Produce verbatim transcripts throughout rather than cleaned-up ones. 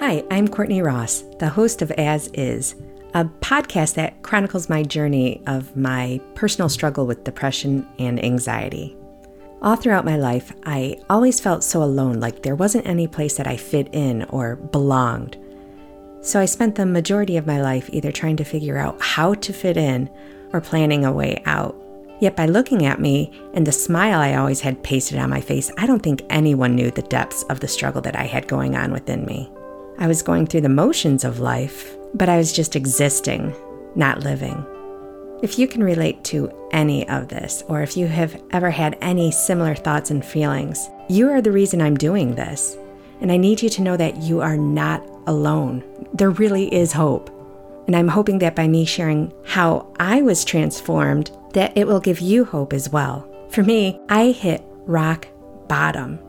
Hi, I'm Courtney Ross, the host of As Is, a podcast that chronicles my journey of my personal struggle with depression and anxiety. All throughout my life, I always felt so alone, like there wasn't any place that I fit in or belonged. So I spent the majority of my life either trying to figure out how to fit in or planning a way out. Yet by looking at me and the smile I always had pasted on my face, I don't think anyone knew the depths of the struggle that I had going on within me. I was going through the motions of life, but I was just existing, not living. If you can relate to any of this, or if you have ever had any similar thoughts and feelings, you are the reason I'm doing this. And I need you to know that you are not alone. There really is hope. And I'm hoping that by me sharing how I was transformed, that it will give you hope as well. For me, I hit rock bottom.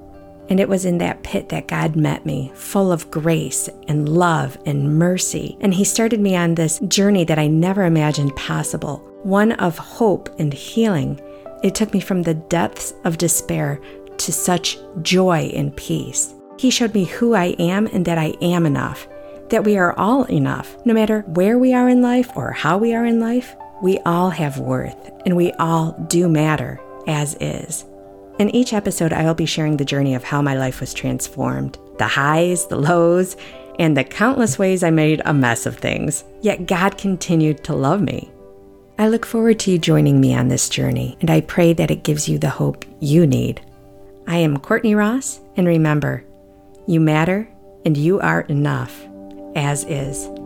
And it was in that pit that God met me, full of grace and love and mercy. And He started me on this journey that I never imagined possible, one of hope and healing. It took me from the depths of despair to such joy and peace. He showed me who I am and that I am enough, that we are all enough. No matter where we are in life or how we are in life, we all have worth and we all do matter as is. In each episode, I will be sharing the journey of how my life was transformed, the highs, the lows, and the countless ways I made a mess of things. Yet God continued to love me. I look forward to you joining me on this journey, and I pray that it gives you the hope you need. I am Courtney Ross, and remember, you matter and you are enough, as is.